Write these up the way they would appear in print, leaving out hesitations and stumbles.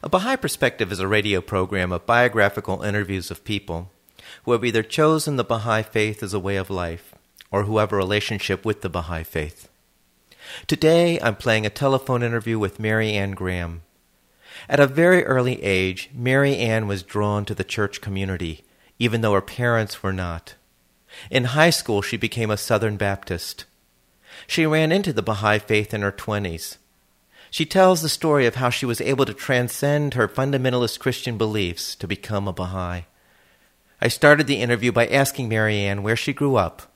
A Baha'i Perspective is a radio program of biographical interviews of people who have either chosen the Baha'i Faith as a way of life or who have a relationship with the Baha'i Faith. Today, I'm playing a telephone interview with Mary-Anne Graham. At a very early age, Mary-Anne was drawn to the church community, even though her parents were not. In high school, she became a Southern Baptist. She ran into the Baha'i Faith in her 20s. She tells the story of how she was able to transcend her fundamentalist Christian beliefs to become a Baha'i. I started the interview by asking Mary-Anne where she grew up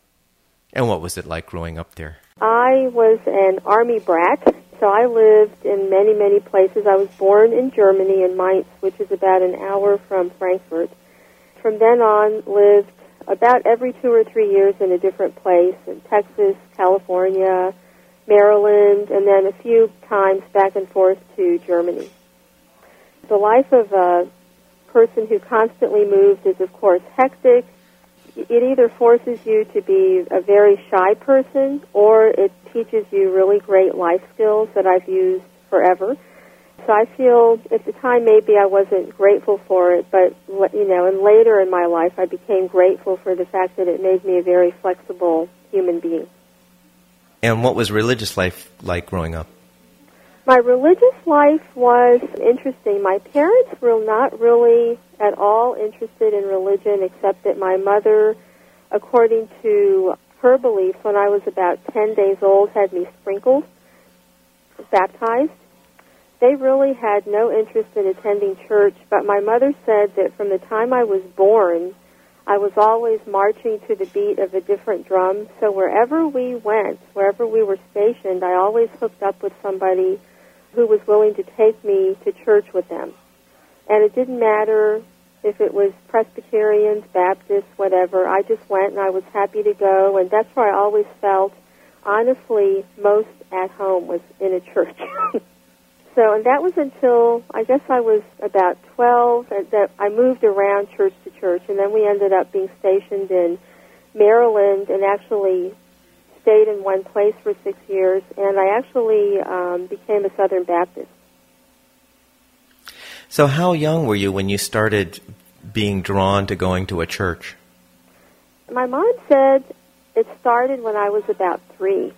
and what was it like growing up there. I was an army brat, so I lived in many, many places. I was born in Germany, in Mainz, which is about an hour from Frankfurt. From then on, lived about every 2 or 3 years in a different place, in Texas, California, Maryland, and then a few times back and forth to Germany. The life of a person who constantly moves is, of course, hectic. It either forces you to be a very shy person or it teaches you really great life skills that I've used forever. So I feel at the time maybe I wasn't grateful for it, but, you know, and later in my life I became grateful for the fact that it made me a very flexible human being. And what was religious life like growing up? My religious life was interesting. My parents were not really at all interested in religion, except that my mother, according to her beliefs, when I was about 10 days old, had me sprinkled, baptized. They really had no interest in attending church, but my mother said that from the time I was born, I was always marching to the beat of a different drum, so wherever we went, wherever we were stationed, I always hooked up with somebody who was willing to take me to church with them. And it didn't matter if it was Presbyterians, Baptists, whatever. I just went and I was happy to go, and that's where I always felt, honestly, most at home was in a church. So, and that was until, I guess I was about 12, that I moved around church to church, and then we ended up being stationed in Maryland and actually stayed in one place for 6 years, and I actually became a Southern Baptist. So how young were you when you started being drawn to going to a church? My mom said it started when I was about 3,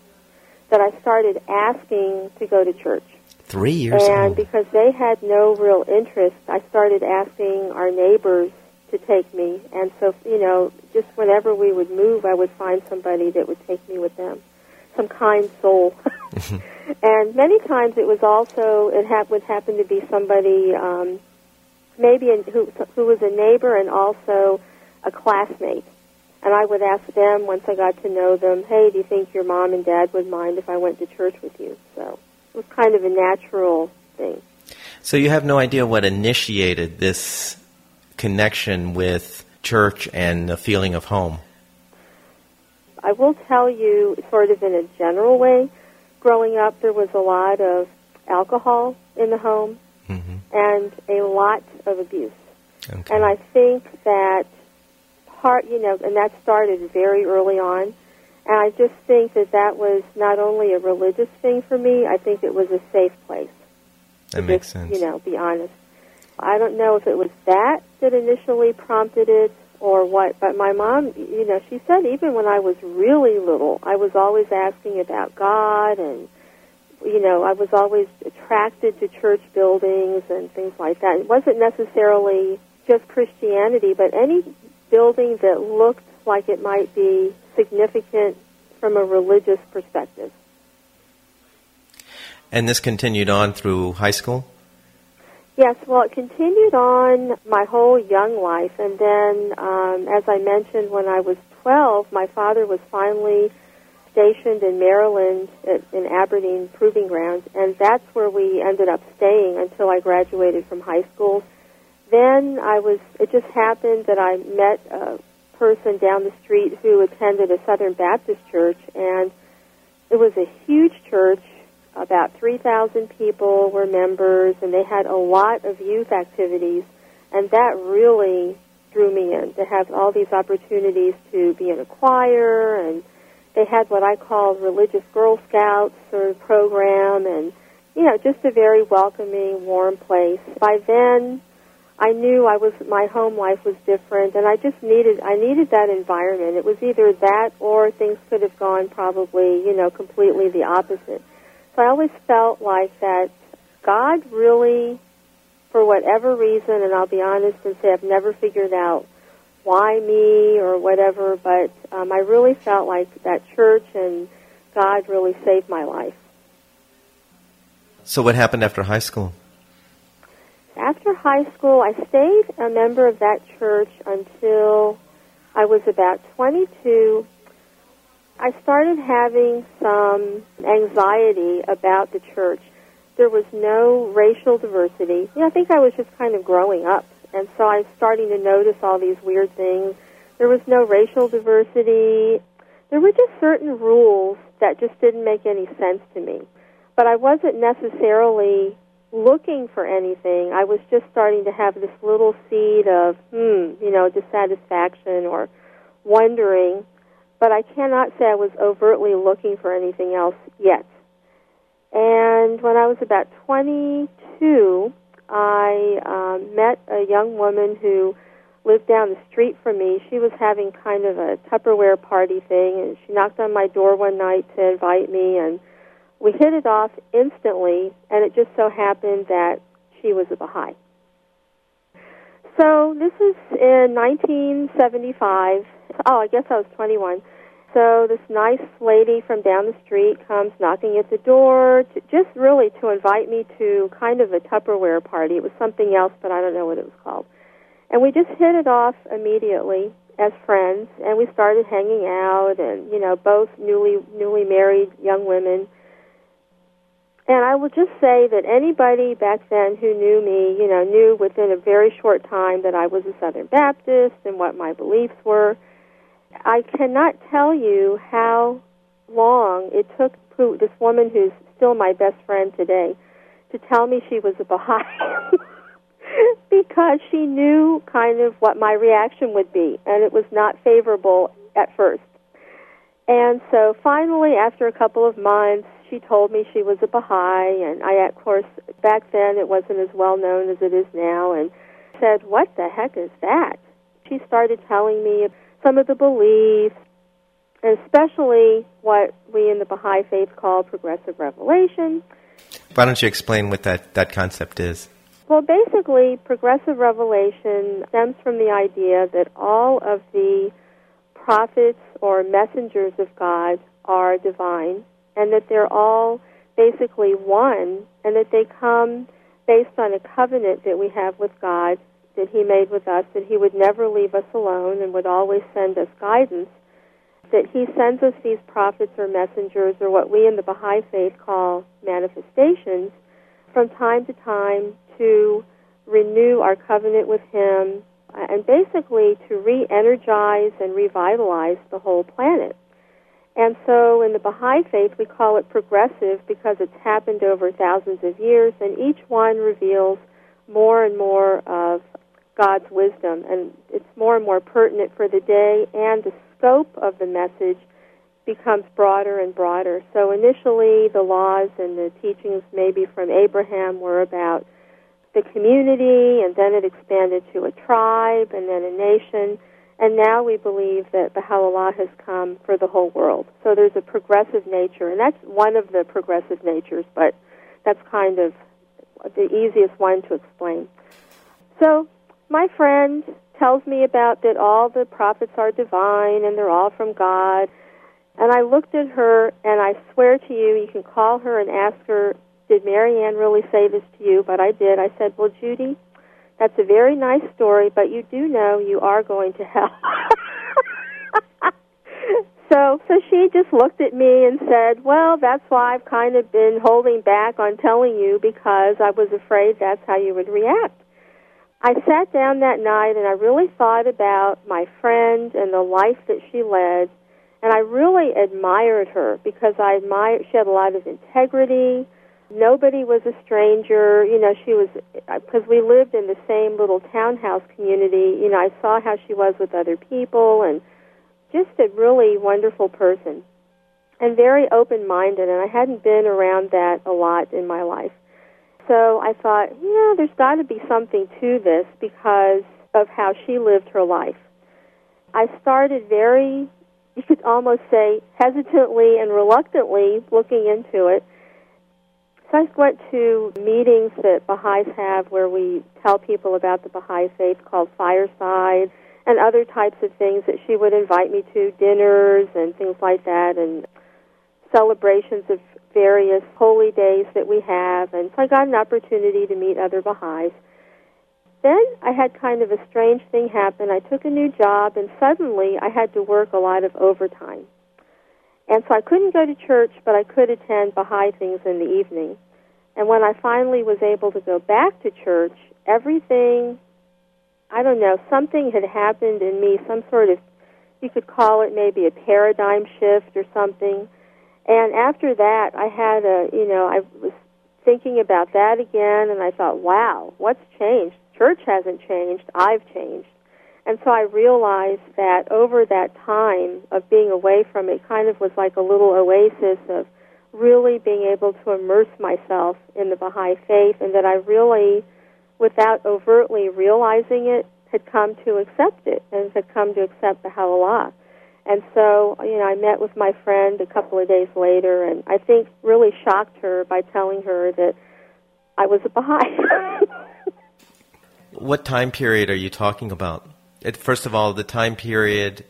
that I started asking to go to church. 3 years old. And because they had no real interest, I started asking our neighbors to take me. And so, you know, just whenever we would move, I would find somebody that would take me with them, some kind soul. And many times it was also, would happen to be somebody maybe who was a neighbor and also a classmate. And I would ask them, once I got to know them, hey, do you think your mom and dad would mind if I went to church with you? So it was kind of a natural thing. So you have no idea what initiated this connection with church and the feeling of home? I will tell you, sort of in a general way, growing up there was a lot of alcohol in the home and a lot of abuse. Okay. And I think that part, you know, and that started very early on. And I just think that that was not only a religious thing for me, I think it was a safe place. That makes sense. You know, be honest. I don't know if it was that initially prompted it or what, but my mom, you know, she said even when I was really little, I was always asking about God and, you know, I was always attracted to church buildings and things like that. It wasn't necessarily just Christianity, but any building that looked like it might be significant from a religious perspective. And this continued on through high school? Yes, well, it continued on my whole young life. And then, as I mentioned, when I was 12, my father was finally stationed in Maryland in Aberdeen Proving Ground, and that's where we ended up staying until I graduated from high school. Then I was, it just happened that I met a person down the street who attended a Southern Baptist church, and it was a huge church. About 3,000 people were members, and they had a lot of youth activities, and that really drew me in, to have all these opportunities to be in a choir, and they had what I call religious Girl Scouts sort of program, and, you know, just a very welcoming, warm place. By then, I knew I was, my home life was different, and I just needed, I needed that environment. It was either that or things could have gone probably, you know, completely the opposite. So I always felt like that God really, for whatever reason, and I'll be honest and say I've never figured out why me or whatever, but I really felt like that church and God really saved my life. So what happened after high school? After high school, I stayed a member of that church until I was about 22. I started having some anxiety about the church. There was no racial diversity. You know, I think I was just kind of growing up, and so I was starting to notice all these weird things. There was no racial diversity. There were just certain rules that just didn't make any sense to me. But I wasn't necessarily looking for anything. I was just starting to have this little seed of, you know, dissatisfaction or wondering. But I cannot say I was overtly looking for anything else yet. And when I was about 22, I met a young woman who lived down the street from me. She was having kind of a Tupperware party thing, and she knocked on my door one night to invite me, and we hit it off instantly, and it just so happened that she was a Baha'i. So this is in 1975. Oh, I guess I was 21. So this nice lady from down the street comes knocking at the door, just really to invite me to kind of a Tupperware party. It was something else, but I don't know what it was called. And we just hit it off immediately as friends, and we started hanging out, and, you know, both newly married young women. And I will just say that anybody back then who knew me, you know, knew within a very short time that I was a Southern Baptist and what my beliefs were. I cannot tell you how long it took this woman, who's still my best friend today, to tell me she was a Baha'i, because she knew kind of what my reaction would be, and it was not favorable at first. And so finally, after a couple of months, she told me she was a Baha'i, and I, of course, back then it wasn't as well known as it is now, and said, "What the heck is that?" She started telling me some of the beliefs, and especially what we in the Baha'i Faith call progressive revelation. Why don't you explain what that concept is? Well, basically, progressive revelation stems from the idea that all of the prophets or messengers of God are divine, and that they're all basically one, and that they come based on a covenant that we have with God, that he made with us, that he would never leave us alone and would always send us guidance, that he sends us these prophets or messengers, or what we in the Baha'i Faith call manifestations, from time to time to renew our covenant with him and basically to re-energize and revitalize the whole planet. And so in the Baha'i Faith, we call it progressive because it's happened over thousands of years, and each one reveals more and more of God's wisdom, and it's more and more pertinent for the day, and the scope of the message becomes broader and broader. So initially the laws and the teachings maybe from Abraham were about the community, and then it expanded to a tribe and then a nation, and now we believe that Baha'u'lláh has come for the whole world. So there's a progressive nature, and that's one of the progressive natures, but that's kind of the easiest one to explain. So my friend tells me about that all the prophets are divine and they're all from God. And I looked at her, and I swear to you, you can call her and ask her, did Mary-Anne really say this to you? But I did. I said, well, Judy, that's a very nice story, but you do know you are going to hell. So she just looked at me and said, well, that's why I've kind of been holding back on telling you, because I was afraid that's how you would react. I sat down that night and I really thought about my friend and the life that she led, and I really admired her because she had a lot of integrity. Nobody was a stranger. You know, she was, because we lived in the same little townhouse community, you know, I saw how she was with other people, and just a really wonderful person and very open-minded, and I hadn't been around that a lot in my life. So I thought, yeah, there's got to be something to this because of how she lived her life. I started very, you could almost say, hesitantly and reluctantly looking into it. So I went to meetings that Baha'is have where we tell people about the Baha'i faith called Fireside, and other types of things that she would invite me to, dinners and things like that, and celebrations of various holy days that we have. And so I got an opportunity to meet other Baha'is. Then I had kind of a strange thing happen. I took a new job, and suddenly I had to work a lot of overtime. And so I couldn't go to church, but I could attend Baha'i things in the evening. And when I finally was able to go back to church, everything, I don't know, something had happened in me, some sort of, you could call it maybe a paradigm shift or something. And after that, I had I was thinking about that again, and I thought, wow, what's changed? Church hasn't changed, I've changed. And so I realized that over that time of being away from it, kind of was like a little oasis of really being able to immerse myself in the Baha'i faith, and that I really, without overtly realizing it, had come to accept it and had come to accept Baha'u'lláh. And so, you know, I met with my friend a couple of days later, and I think really shocked her by telling her that I was a Baha'i. What time period are you talking about? First of all, the time period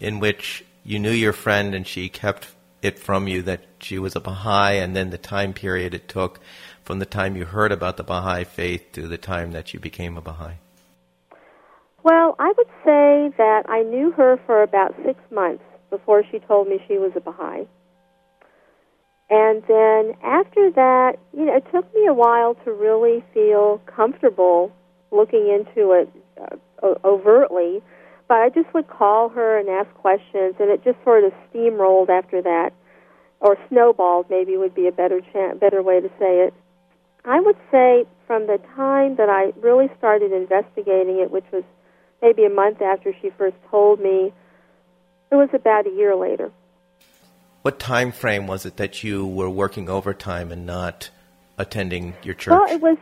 in which you knew your friend and she kept it from you that she was a Baha'i, and then the time period it took from the time you heard about the Baha'i faith to the time that you became a Baha'i? Well, I would say that I knew her for about 6 months before she told me she was a Baha'i. And then after that, you know, it took me a while to really feel comfortable looking into it overtly, but I just would call her and ask questions, and it just sort of steamrolled after that, or snowballed maybe would be a better way to say it. I would say from the time that I really started investigating it, which was maybe a month after she first told me, it was about a year later. What time frame was it that you were working overtime and not attending your church? Well, it was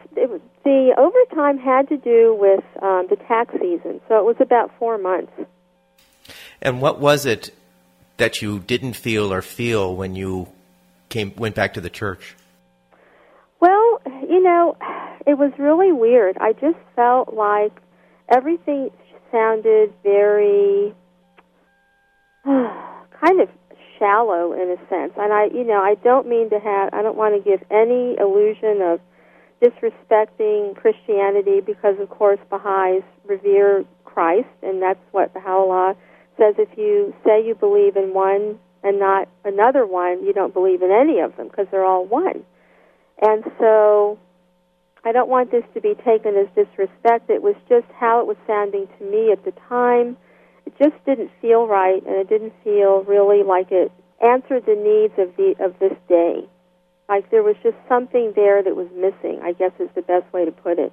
the overtime had to do with the tax season, so it was about 4 months. And what was it that you didn't feel or feel when you went back to the church? Well, you know, it was really weird. I just felt like everything sounded very kind of shallow in a sense. And I don't want to give any illusion of disrespecting Christianity because, of course, Baha'is revere Christ, and that's what Baha'u'lláh says. If you say you believe in one and not another one, you don't believe in any of them because they're all one. And so I don't want this to be taken as disrespect. It was just how it was sounding to me at the time. It just didn't feel right, and it didn't feel really like it answered the needs of this day. Like there was just something there that was missing, I guess is the best way to put it.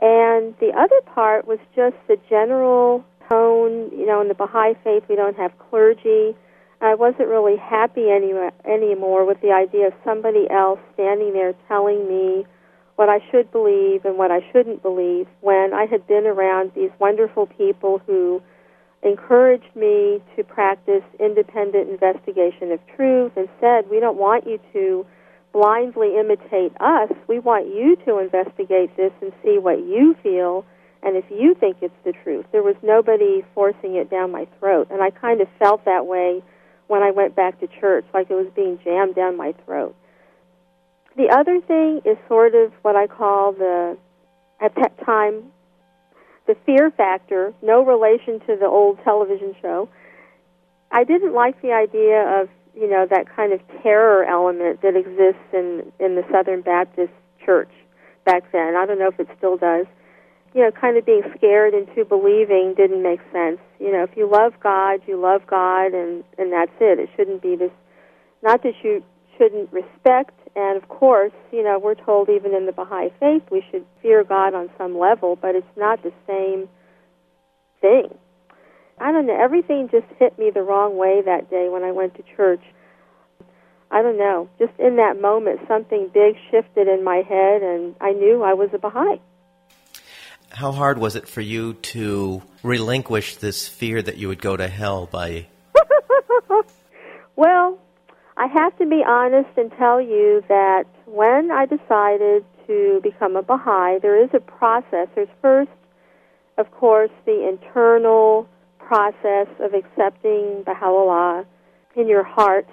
And the other part was just the general tone. You know, in the Baha'i faith, we don't have clergy. I wasn't really happy anymore with the idea of somebody else standing there telling me what I should believe and what I shouldn't believe, when I had been around these wonderful people who encouraged me to practice independent investigation of truth and said, we don't want you to blindly imitate us. We want you to investigate this and see what you feel and if you think it's the truth. There was nobody forcing it down my throat, and I kind of felt that way when I went back to church, like it was being jammed down my throat. The other thing is sort of what I call at that time, the fear factor, no relation to the old television show. I didn't like the idea of, you know, that kind of terror element that exists in the Southern Baptist Church back then. I don't know if it still does. You know, kind of being scared into believing didn't make sense. You know, if you love God, you love God, and that's it. It shouldn't be this, not that you shouldn't respect, and of course, you know, we're told even in the Baha'i Faith we should fear God on some level, but it's not the same thing. I don't know, everything just hit me the wrong way that day when I went to church. I don't know, just in that moment something big shifted in my head, and I knew I was a Baha'i. How hard was it for you to relinquish this fear that you would go to hell by... Well, I have to be honest and tell you that when I decided to become a Baha'i, there is a process. There's first, of course, the internal process of accepting Baha'u'lláh in your heart.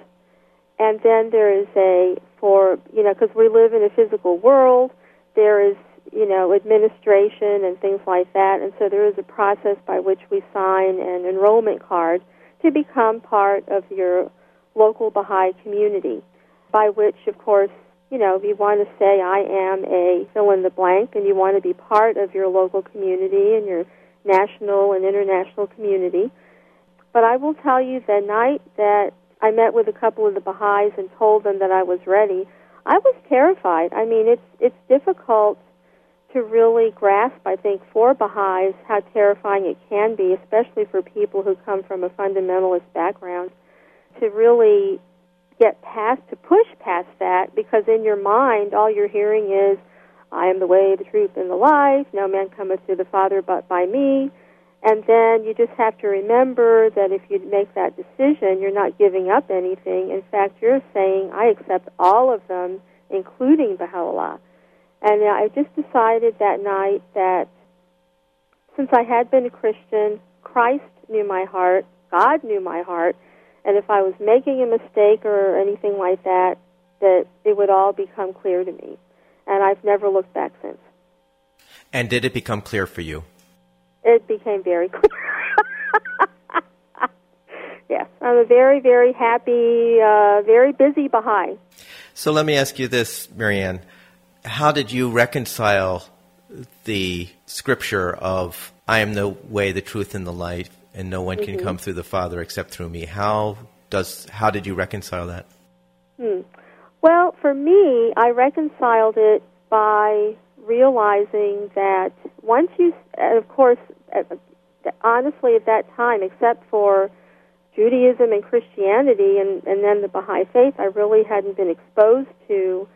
And then there is because we live in a physical world, there is, you know, administration and things like that. And so there is a process by which we sign an enrollment card to become part of your local Baha'i community, by which, of course, you know, you want to say, I am a fill-in-the-blank, and you want to be part of your local community and your national and international community. But I will tell you, the night that I met with a couple of the Baha'is and told them that I was ready, I was terrified. I mean, it's difficult to really grasp, I think, for Baha'is how terrifying it can be, especially for people who come from a fundamentalist background, to really push past that, because in your mind all you're hearing is, I am the way, the truth, and the life, no man cometh to the Father but by me. And then you just have to remember that if you make that decision, you're not giving up anything. In fact, you're saying, I accept all of them, including Baha'u'lláh. And I just decided that night that since I had been a Christian, Christ knew my heart, God knew my heart, and if I was making a mistake or anything like that, that it would all become clear to me. And I've never looked back since. And did it become clear for you? It became very clear. Yes, I'm a very, very happy, very busy Baha'i. So let me ask you this, Mary-Anne. How did you reconcile the scripture of, I am the way, the truth, and the life, and no one can come through the Father except through me? How did you reconcile that? Well, for me, I reconciled it by realizing that once you, of course, honestly at that time, except for Judaism and Christianity and then the Baha'i Faith, I really hadn't been exposed to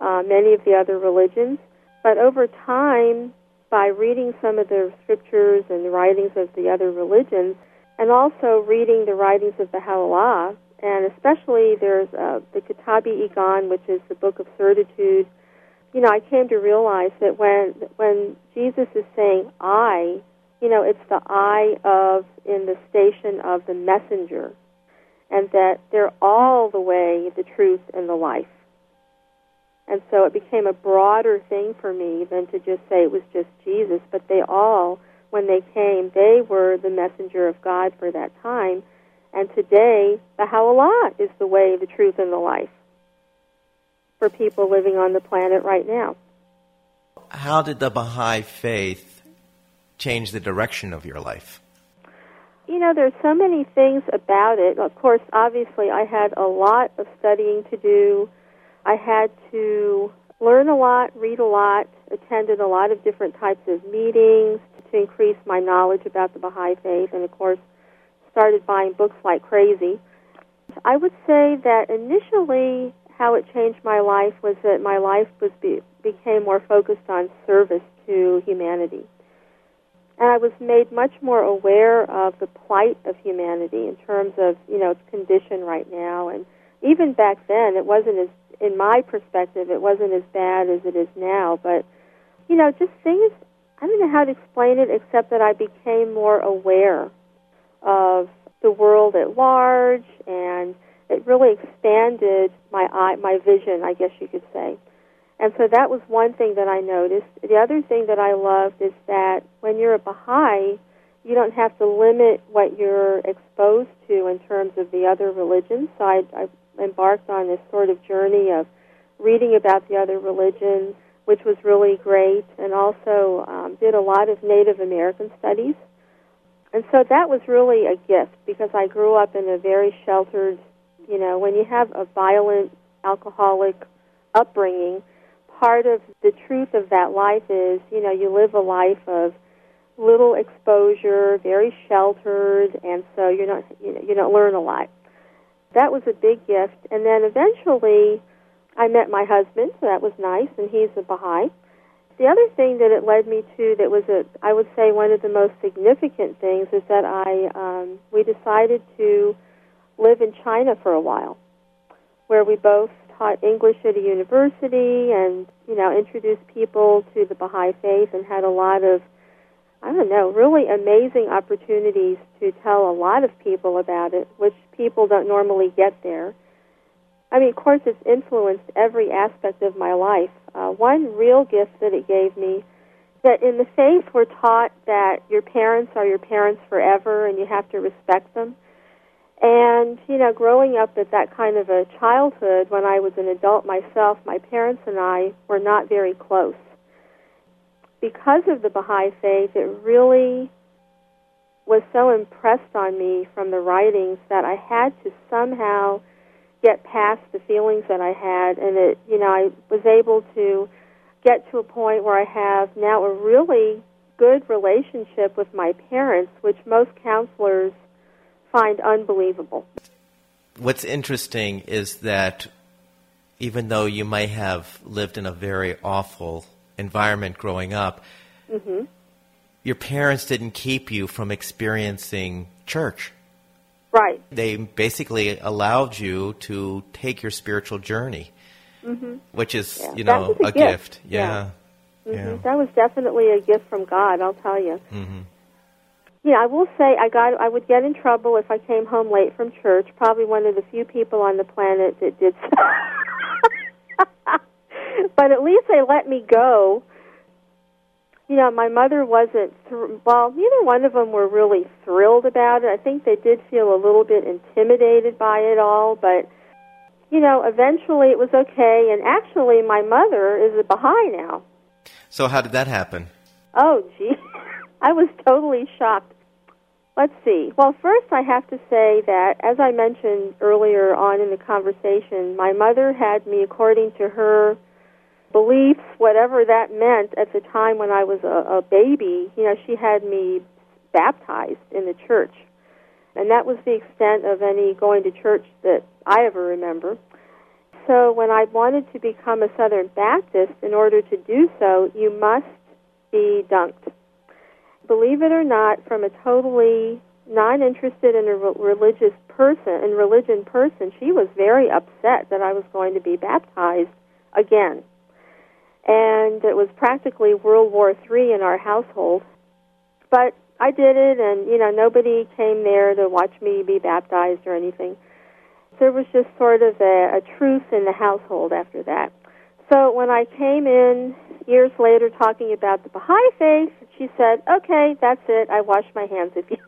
many of the other religions. But over time, by reading some of the scriptures and the writings of the other religions, and also reading the writings of Baha'u'lláh, and especially there's the Kitáb-i-Íqán, which is the Book of Certitude, you know, I came to realize that when Jesus is saying I, you know, it's the I of in the station of the messenger, and that they're all the way, the truth, and the life. And so it became a broader thing for me than to just say it was just Jesus, but they all, when they came, they were the messenger of God for that time. And today, Baha'u'lláh is the way, the truth, and the life for people living on the planet right now. How did the Baha'i Faith change the direction of your life? You know, there's so many things about it. Of course, obviously, I had a lot of studying to do. I had to learn a lot, read a lot, attended a lot of different types of meetings to increase my knowledge about the Baha'i Faith, and of course, started buying books like crazy. I would say that initially how it changed my life was that my life became more focused on service to humanity. And I was made much more aware of the plight of humanity in terms of, you know, its condition right now. And even back then, it wasn't as, in my perspective, it wasn't as bad as it is now. But, you know, just things, I don't know how to explain it except that I became more aware of the world at large, and it really expanded my vision, I guess you could say. And so that was one thing that I noticed. The other thing that I loved is that when you're a Baha'i, you don't have to limit what you're exposed to in terms of the other religions. So I embarked on this sort of journey of reading about the other religions, which was really great, and also did a lot of Native American studies. And so that was really a gift, because I grew up in a very sheltered, you know, when you have a violent, alcoholic upbringing, part of the truth of that life is, you know, you live a life of little exposure, very sheltered, and so you don't learn a lot. That was a big gift. And then eventually I met my husband, so that was nice, and he's a Baha'i. The other thing that it led me to that was, I would say, one of the most significant things is that we decided to live in China for a while, where we both taught English at a university and, you know, introduced people to the Baha'i faith and had a lot of, I don't know, really amazing opportunities to tell a lot of people about it, which people don't normally get there. I mean, of course, it's influenced every aspect of my life. One real gift that it gave me, that in the faith we're taught that your parents are your parents forever and you have to respect them. And, you know, growing up at that kind of a childhood, when I was an adult myself, my parents and I were not very close. Because of the Baha'i faith, it really was so impressed on me from the writings that I had to somehow get past the feelings that I had, and it, you know, I was able to get to a point where I have now a really good relationship with my parents, which most counselors find unbelievable. What's interesting is that even though you may have lived in a very awful environment growing up, mm-hmm. your parents didn't keep you from experiencing church. Right. They basically allowed you to take your spiritual journey, mm-hmm. which is, yeah. you know, a gift. Yeah. Yeah. Mm-hmm. yeah. That was definitely a gift from God, I'll tell you. Mm-hmm. Yeah, I will say I would get in trouble if I came home late from church, probably one of the few people on the planet that did so. But at least they let me go. You know, my mother wasn't, neither one of them were really thrilled about it. I think they did feel a little bit intimidated by it all, but, you know, eventually it was okay. And actually, my mother is a Baha'i now. So how did that happen? Oh, gee. I was totally shocked. Let's see. Well, first I have to say that, as I mentioned earlier on in the conversation, my mother had me, according to her beliefs, whatever that meant at the time when I was a baby, you know, she had me baptized in the church. And that was the extent of any going to church that I ever remember. So when I wanted to become a Southern Baptist, in order to do so, you must be dunked. Believe it or not, from a totally non-interested in a religion person, she was very upset that I was going to be baptized again. And it was practically World War III in our household. But I did it, and, you know, nobody came there to watch me be baptized or anything. There was just sort of a truce in the household after that. So when I came in years later talking about the Baha'i faith, she said, okay, that's it, I wash my hands of you.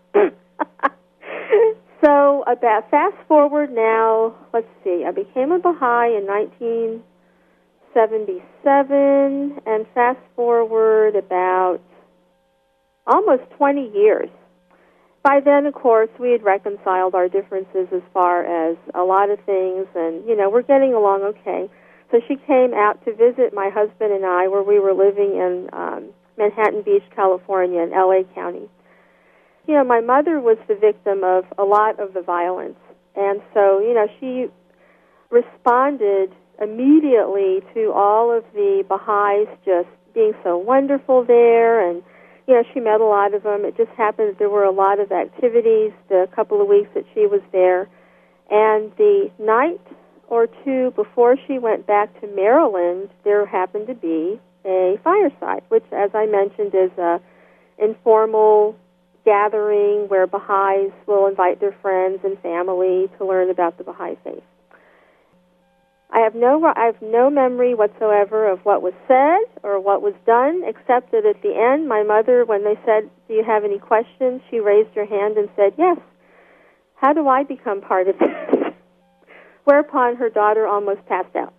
So about fast forward now, let's see, I became a Baha'i in 1977, and fast forward about almost 20 years. By then, of course, we had reconciled our differences as far as a lot of things, and, you know, we're getting along okay. So she came out to visit my husband and I, where we were living in Manhattan Beach, California, in L.A. County. You know, my mother was the victim of a lot of the violence, and so, you know, she responded immediately to all of the Baha'is just being so wonderful there, and, you know, she met a lot of them. It just happened that there were a lot of activities the couple of weeks that she was there, and the night or two before she went back to Maryland, there happened to be a fireside, which, as I mentioned, is an informal gathering where Baha'is will invite their friends and family to learn about the Baha'i faith. I have no memory whatsoever of what was said or what was done, except that at the end, my mother, when they said, "Do you have any questions?" she raised her hand and said, "Yes. How do I become part of this?" Whereupon her daughter almost passed out.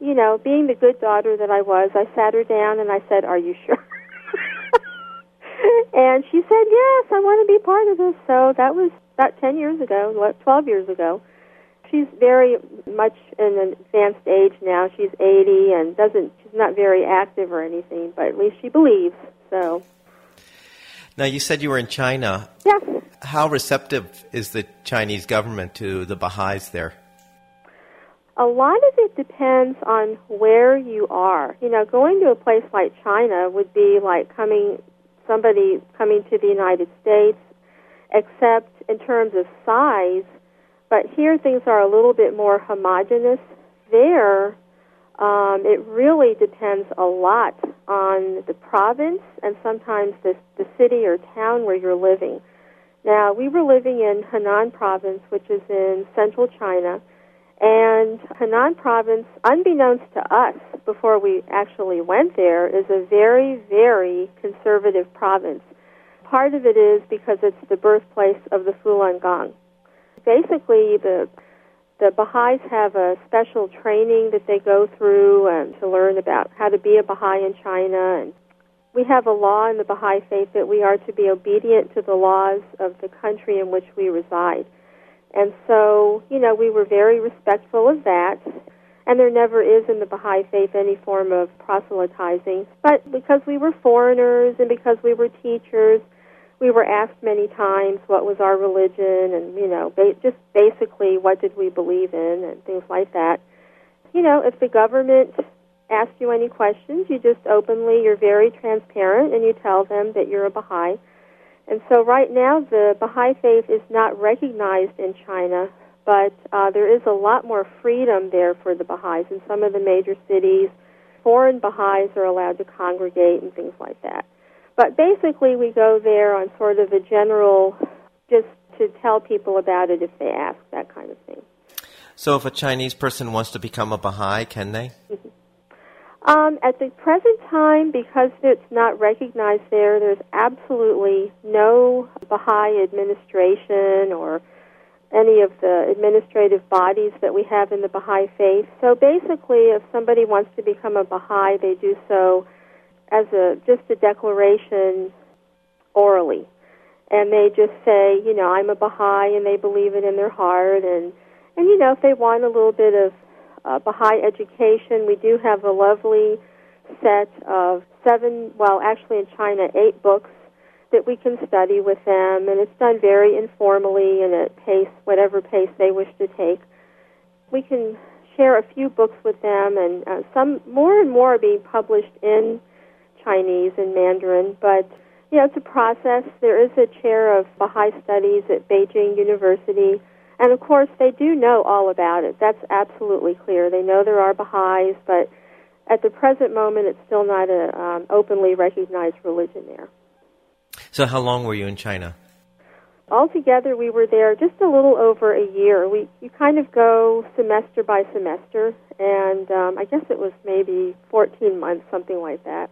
You know, being the good daughter that I was, I sat her down and I said, "Are you sure?" And she said, "Yes, I want to be part of this." So that was about 10 years ago, what, 12 years ago. She's very much in an advanced age now. She's 80 and she's not very active or anything, but at least she believes. So. Now, you said you were in China. Yes. How receptive is the Chinese government to the Baha'is there? A lot of it depends on where you are. You know, going to a place like China would be like somebody coming to the United States, except in terms of size. But here things are a little bit more homogenous. There, it really depends a lot on the province and sometimes the city or town where you're living. Now, we were living in Henan province, which is in central China, and Henan province, unbeknownst to us before we actually went there, is a very, very conservative province. Part of it is because it's the birthplace of the Falun Gong. Basically, the Baha'is have a special training that they go through to learn about how to be a Baha'i in China. And we have a law in the Baha'i Faith that we are to be obedient to the laws of the country in which we reside. And so, you know, we were very respectful of that. And there never is in the Baha'i Faith any form of proselytizing. But because we were foreigners and because we were teachers, we were asked many times what was our religion and, you know, just basically what did we believe in and things like that. You know, if the government asks you any questions, you just openly, you're very transparent, and you tell them that you're a Baha'i. And so right now the Baha'i Faith is not recognized in China, but there is a lot more freedom there for the Baha'is. In some of the major cities, foreign Baha'is are allowed to congregate and things like that. But basically we go there on sort of a general, just to tell people about it if they ask, that kind of thing. So if a Chinese person wants to become a Baha'i, can they? At the present time, because it's not recognized there, there's absolutely no Baha'i administration or any of the administrative bodies that we have in the Baha'i Faith. So basically, if somebody wants to become a Baha'i, they do so as just a declaration orally. And they just say, you know, I'm a Baha'i, and they believe it in their heart. And you know, if they want a little bit of Baha'i education, we do have a lovely set of 8 books that we can study with them. And it's done very informally and at pace, whatever pace they wish to take. We can share a few books with them, and some more and more are being published in Chinese and Mandarin, but you know, it's a process. There is a chair of Baha'i Studies at Beijing University, and of course they do know all about it. That's absolutely clear. They know there are Baha'is, but at the present moment it's still not an openly recognized religion there. So how long were you in China? Altogether we were there just a little over a year. You kind of go semester by semester, and I guess it was maybe 14 months, something like that.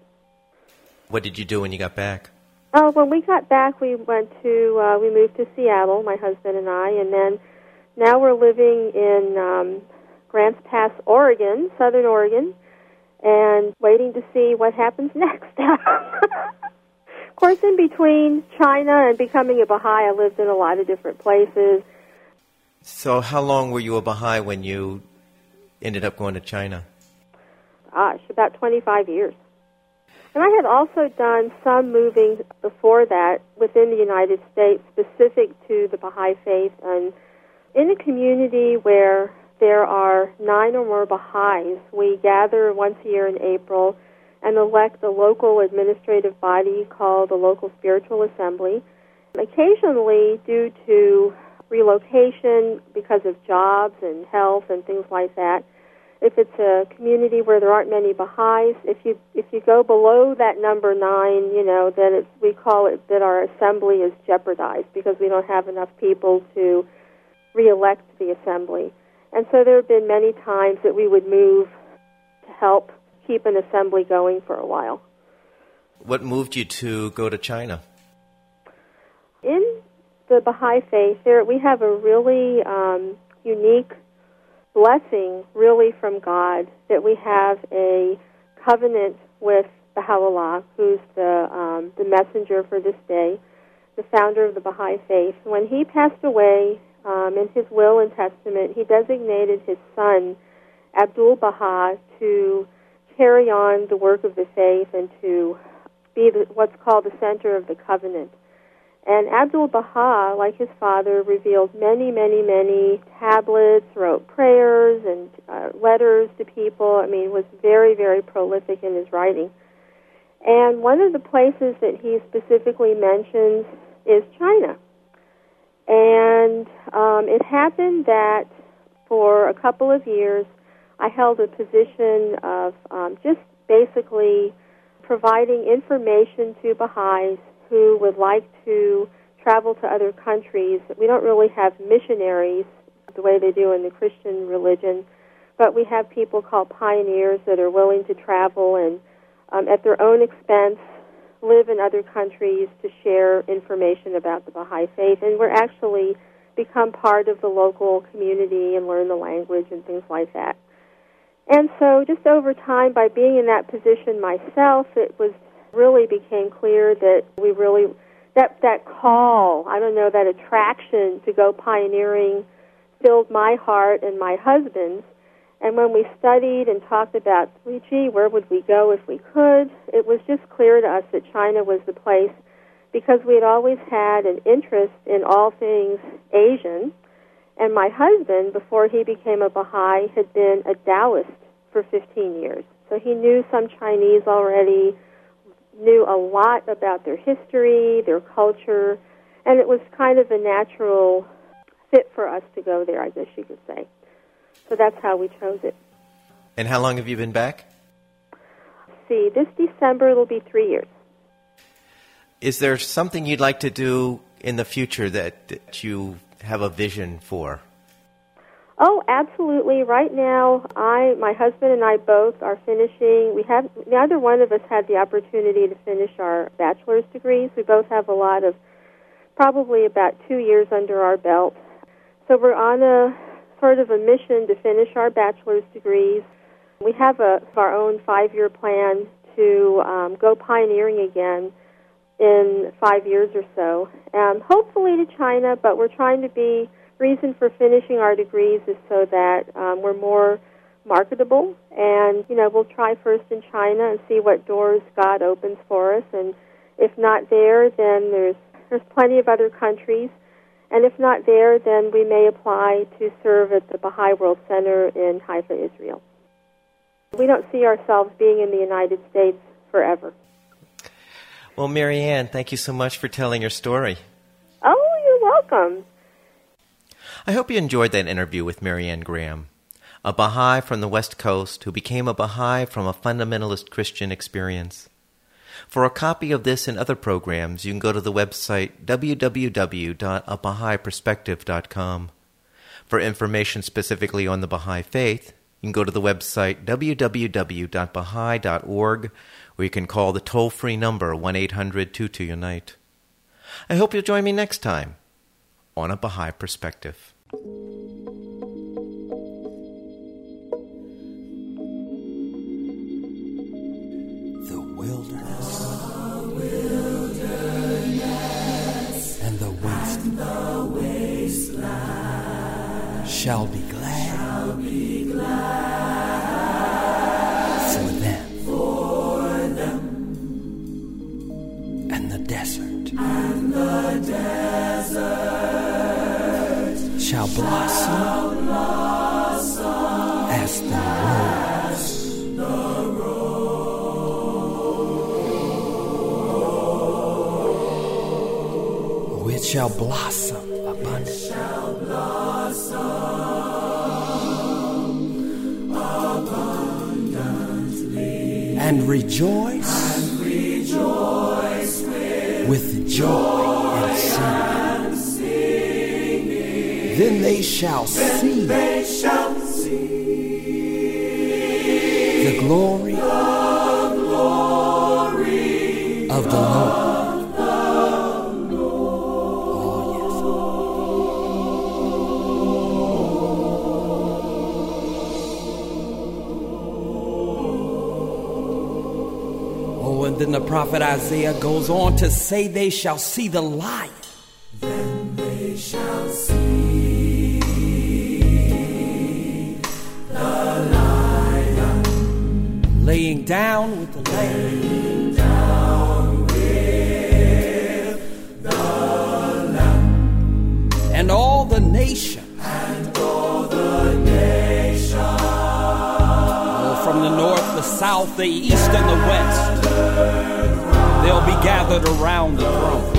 What did you do when you got back? Oh, when we got back, we moved to Seattle, my husband and I, and then now we're living in Grants Pass, Oregon, Southern Oregon, and waiting to see what happens next. Of course, in between China and becoming a Baha'i, I lived in a lot of different places. So how long were you a Baha'i when you ended up going to China? Gosh, about 25 years. And I had also done some moving before that within the United States specific to the Baha'i Faith. And in a community where there are 9 or more Baha'is, we gather once a year in April and elect a local administrative body called the Local Spiritual Assembly. Occasionally, due to relocation because of jobs and health and things like that, if it's a community where there aren't many Baha'is, if you go below that number 9, you know, then we call it that our assembly is jeopardized because we don't have enough people to re-elect the assembly. And so there have been many times that we would move to help keep an assembly going for a while. What moved you to go to China? In the Baha'i Faith, we have a really unique blessing, really, from God, that we have a covenant with Bahá'u'lláh, who's the messenger for this day, the founder of the Baha'i Faith. When he passed away, in his will and testament, he designated his son, Abdu'l-Baha, to carry on the work of the faith and to be what's called the center of the covenant. And Abdu'l-Baha, like his father, revealed many, many, many tablets, wrote prayers and letters to people. I mean, was very, very prolific in his writing. And one of the places that he specifically mentions is China. And it happened that for a couple of years, I held a position of just basically providing information to Baha'is who would like to travel to other countries. We don't really have missionaries the way they do in the Christian religion, but we have people called pioneers that are willing to travel and, at their own expense, live in other countries to share information about the Baha'i Faith. And we're actually become part of the local community and learn the language and things like that. And so just over time, by being in that position myself, it was really became clear that we really, that call, I don't know, that attraction to go pioneering filled my heart and my husband's. And when we studied and talked about, gee, where would we go if we could, it was just clear to us that China was the place because we had always had an interest in all things Asian. And my husband, before he became a Baha'i, had been a Taoist for 15 years. So he knew some Chinese already, knew a lot about their history, their culture, and it was kind of a natural fit for us to go there, I guess you could say. So that's how we chose it. And how long have you been back? Let's see, this December it'll be 3 years. Is there something you'd like to do in the future that you have a vision for? Oh, absolutely. Right now, my husband and I both are finishing. Neither one of us had the opportunity to finish our bachelor's degrees. We both have a lot of, probably about 2 years under our belt. So we're on a sort of a mission to finish our bachelor's degrees. We have our own 5-year plan to go pioneering again in 5 years or so, hopefully to China, but we're trying to be... reason for finishing our degrees is so that we're more marketable, and we'll try first in China and see what doors God opens for us. And if not there, then there's plenty of other countries. And if not there, then we may apply to serve at the Baha'i World Center in Haifa, Israel. We don't see ourselves being in the United States forever. Well, Mary-Anne, thank you so much for telling your story. Oh, you're welcome. I hope you enjoyed that interview with Mary-Anne Graham, a Baha'i from the West Coast who became a Baha'i from a fundamentalist Christian experience. For a copy of this and other programs, you can go to the website www.abahaiperspective.com. For information specifically on the Baha'i Faith, you can go to the website www.baha'i.org, or you can call the toll-free number 1-800-22-UNITE. I hope you'll join me next time on A Baha'i Perspective. The wilderness and the wasteland shall be glad for them and the desert shall blossom as the rose. It shall blossom abundantly. And rejoice with joy and singing. Then they shall see. glory of the Lord. And then the prophet Isaiah goes on to say, they shall see the light. Then they shall see the lion. Laying down with the lamb. Laying down with the lamb. And all the nations. And all the nations. Oh, from the north, the south, the east, and the west. They'll be gathered around the throne.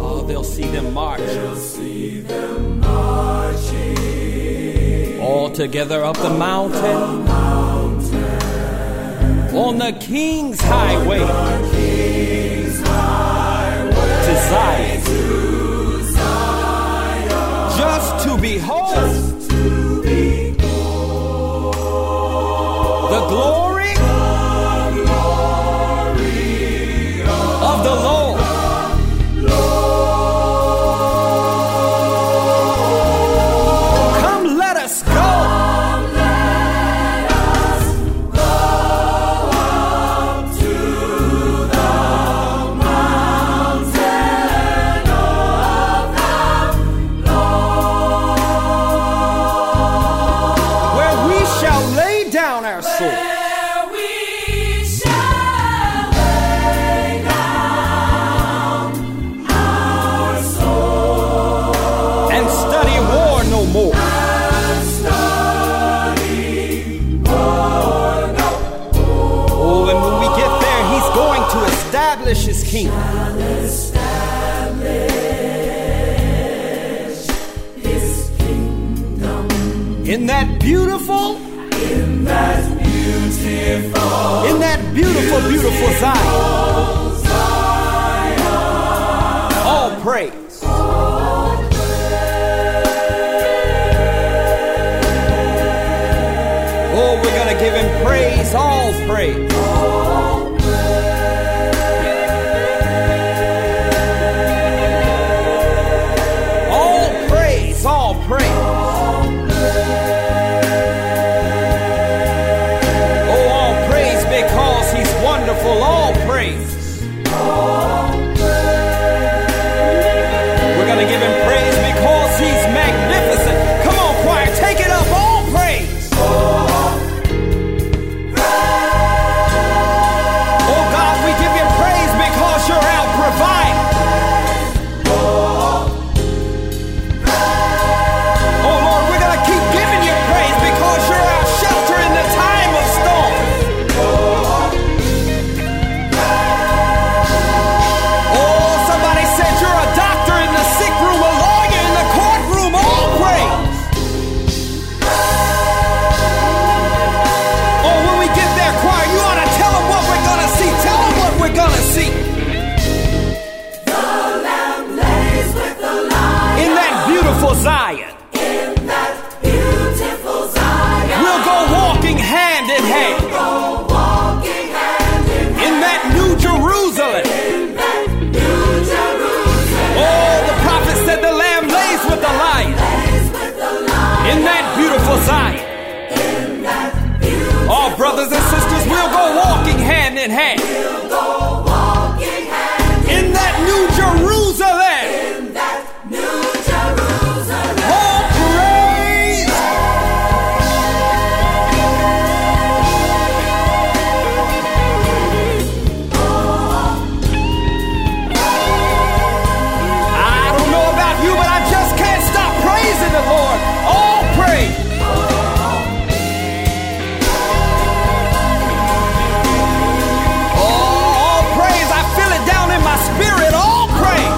Oh, they'll see them march. They'll see them marching. All together up the mountain. On the King's highway. To Zion. Just to behold. Just to behold. The glory, of the Lord. Come, let us go. Come, let us go up to the mountain of the Lord, where we shall lay down our soul. Where we shall lay down our soul. And study war no more. And study war no more. Oh, and when we get there, he's going to establish his kingdom. Shall establish his kingdom. In that beautiful. In that beautiful, beautiful Zion. Zion. All praise. All praise. Oh, we're going to give him praise. All praise. All praise. All praise. All praise. All praise. We're going to give him praise because he's magnificent. Come on, choir, take it up. All praise. Oh God, we give you praise because you're our provider. Oh Lord, we're going to keep giving you praise because you're our shelter in the time of storm. Zion. In that beautiful Zion. We'll go walking hand in hand. We'll go walking hand in hand. In that new Jerusalem. In that new Jerusalem. Oh, the prophet said the lamb lays with the lion. In that beautiful Zion. In that beautiful. All brothers and sisters, we'll go walking hand in hand. We'll go walking hand in hand. In that new Jerusalem. In that new spirit, all praise.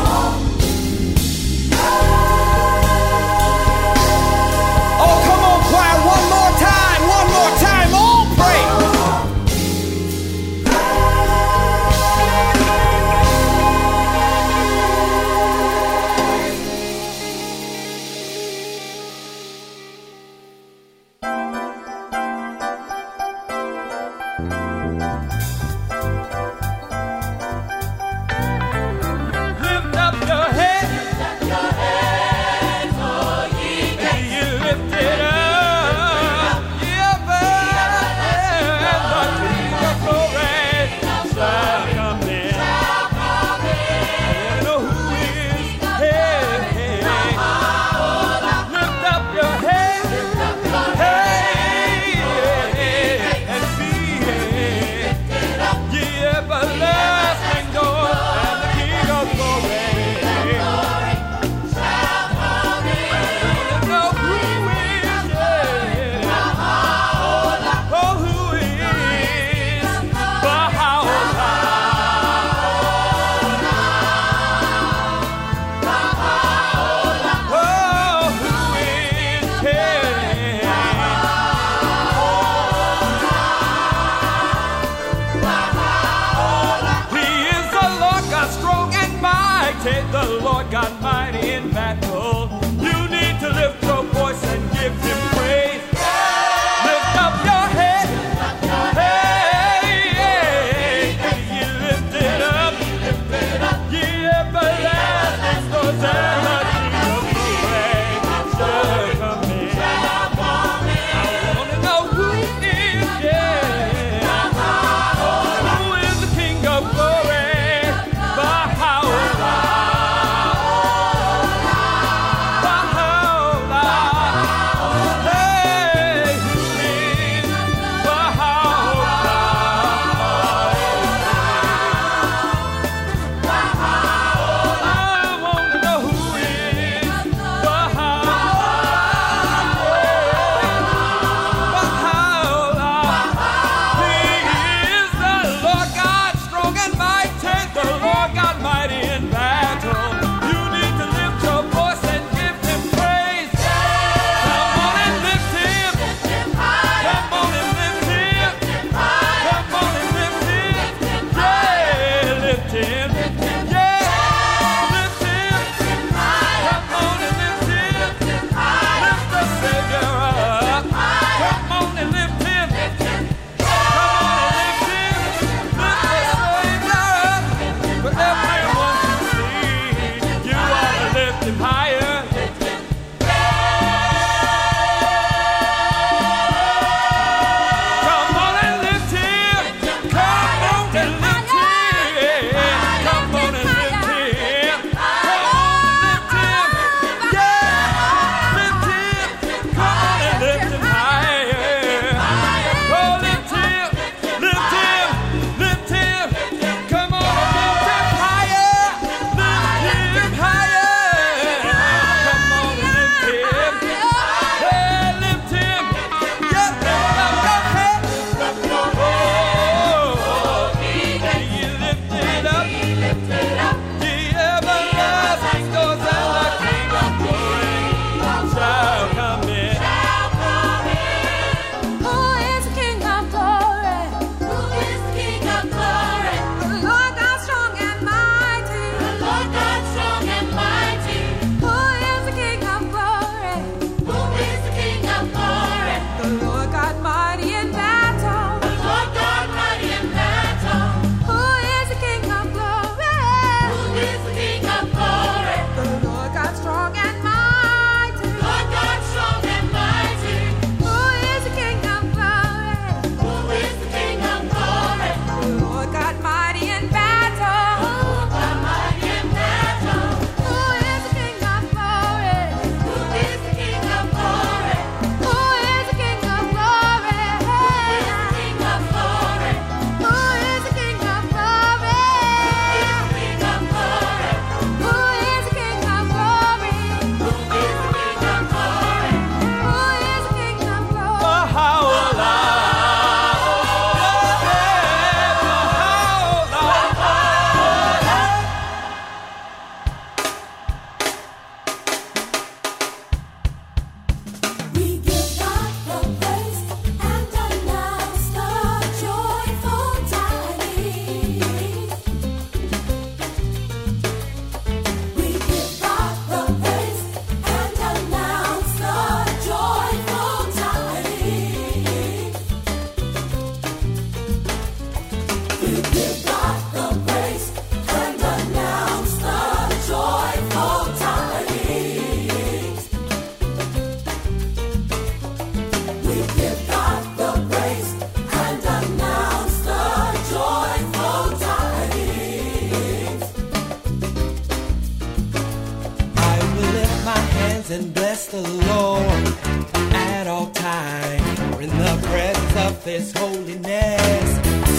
the Lord at all times. We're in the presence of His holiness.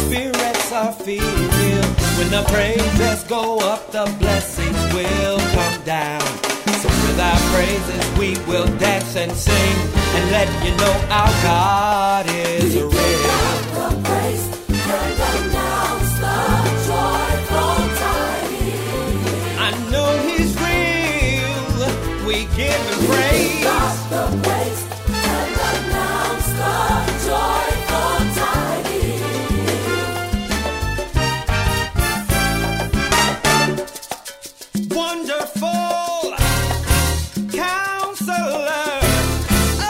Spirits are filled. When the praises go up, the blessings will come down. So with our praises we will dance and sing, and let you know our God is real. Give Him praise. Give God the praise and announce the joyful tidings. Wonderful Counselor,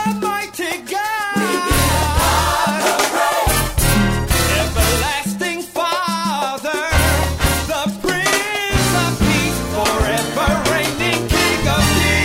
Almighty God. We give God the praise. Everlasting Father, the Prince of Peace, forever reigning King of Kings.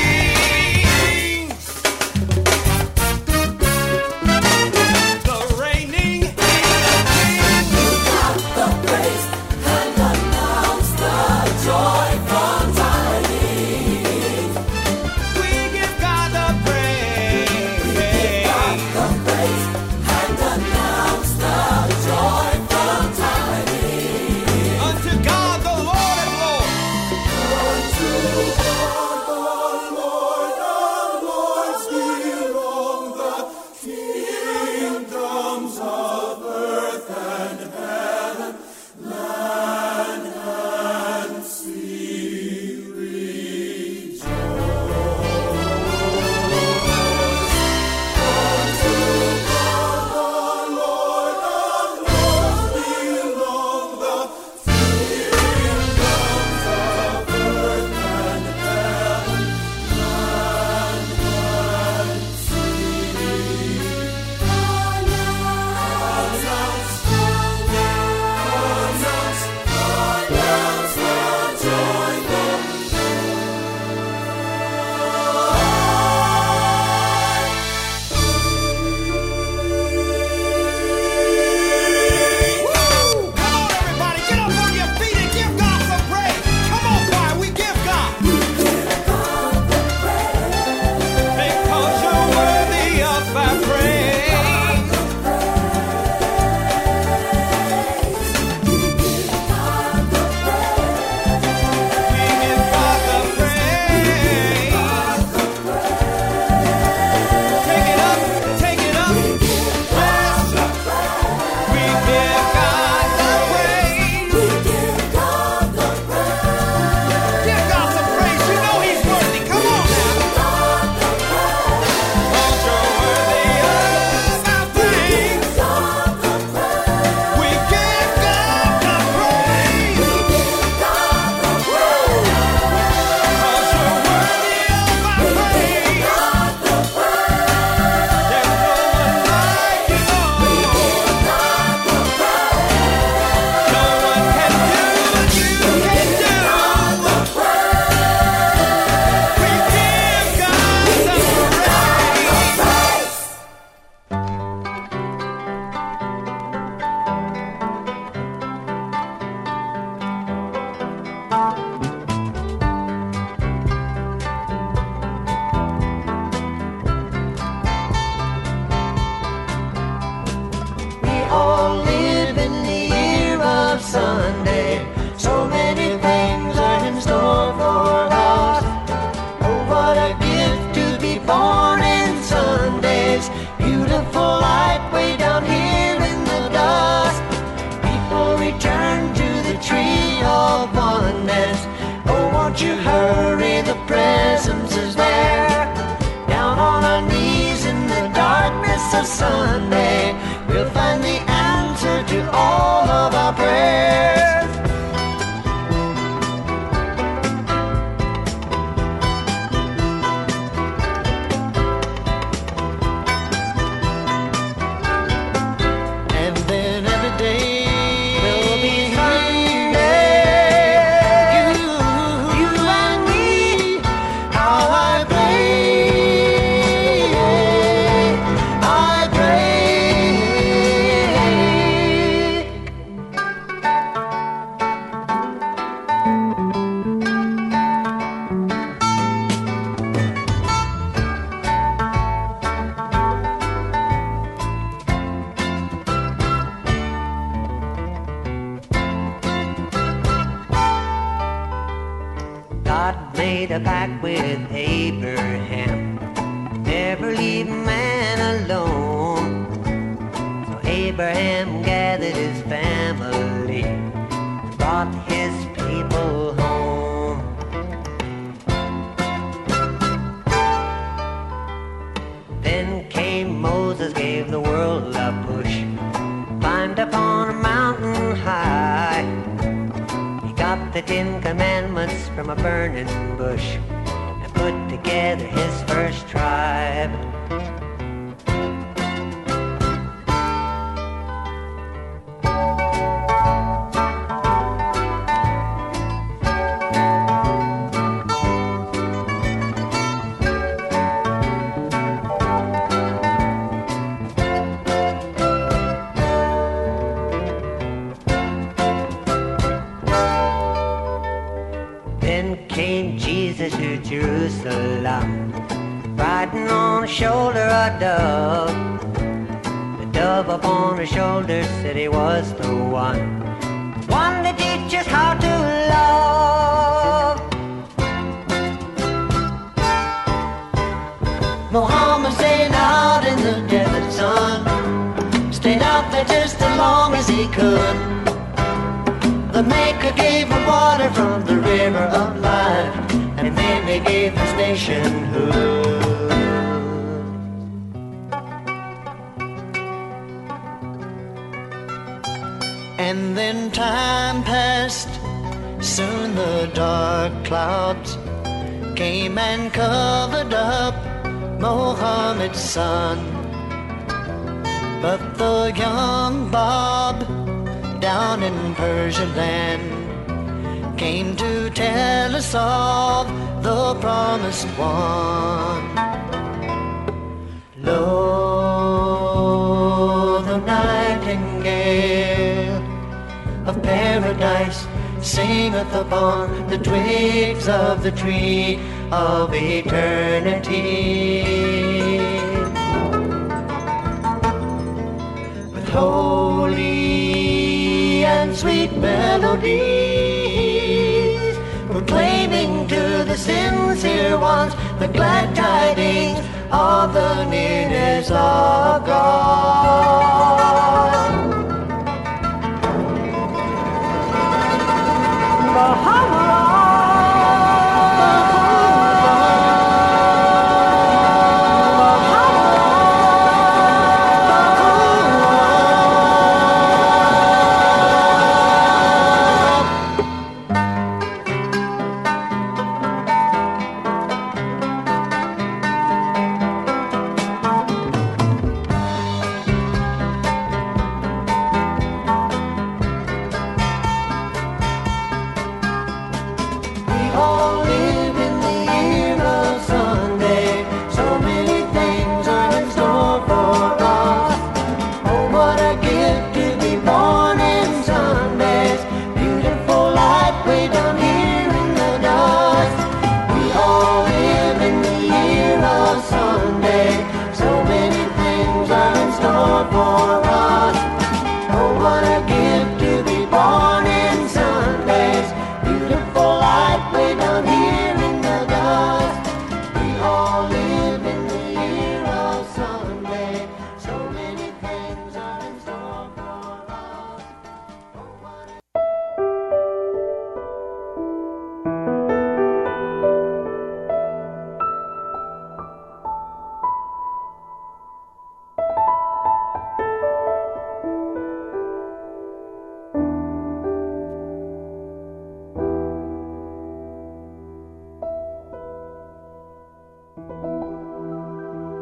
made a pact with Abraham, never leave man alone. So Abraham gathered his family, brought his people home. Then came Moses, gave the world a push, climbed upon a mountain high. He got the Ten Commandments from a burning bush and put together his first tribe. Shoulder a dove, the dove upon her shoulder said he was the one that teaches how to love. Muhammad stayed out in the desert sun, stayed out there just as long as he could. The Maker gave him water from the river of life, and then he gave his nationhood. And then time passed, soon the dark clouds came and covered up Mohammed's son. But the young Bob down in Persia land came to tell us of the promised one. Lo, the nightingale of paradise singeth upon the twigs of the tree of eternity. With holy and sweet melodies, proclaiming to the sincere ones the glad tidings of the nearness of God.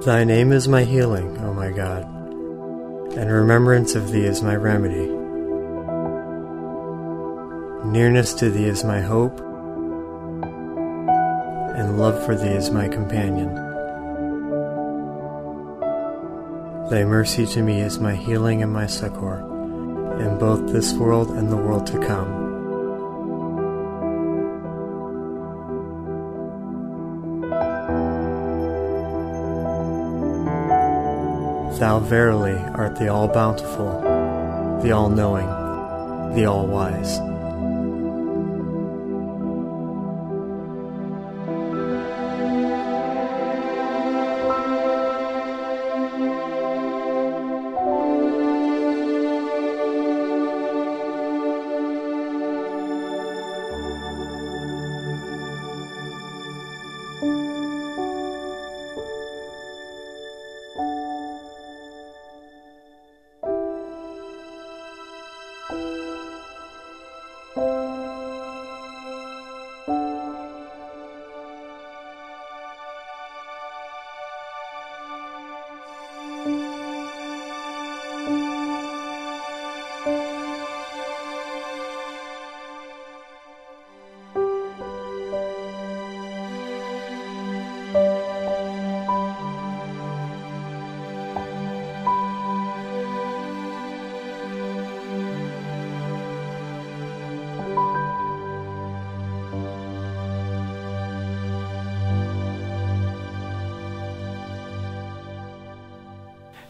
Thy name is my healing, O my God, and remembrance of Thee is my remedy. Nearness to Thee is my hope, and love for Thee is my companion. Thy mercy to me is my healing and my succor, in both this world and the world to come. Thou verily art the all-bountiful, the all-knowing, the all-wise.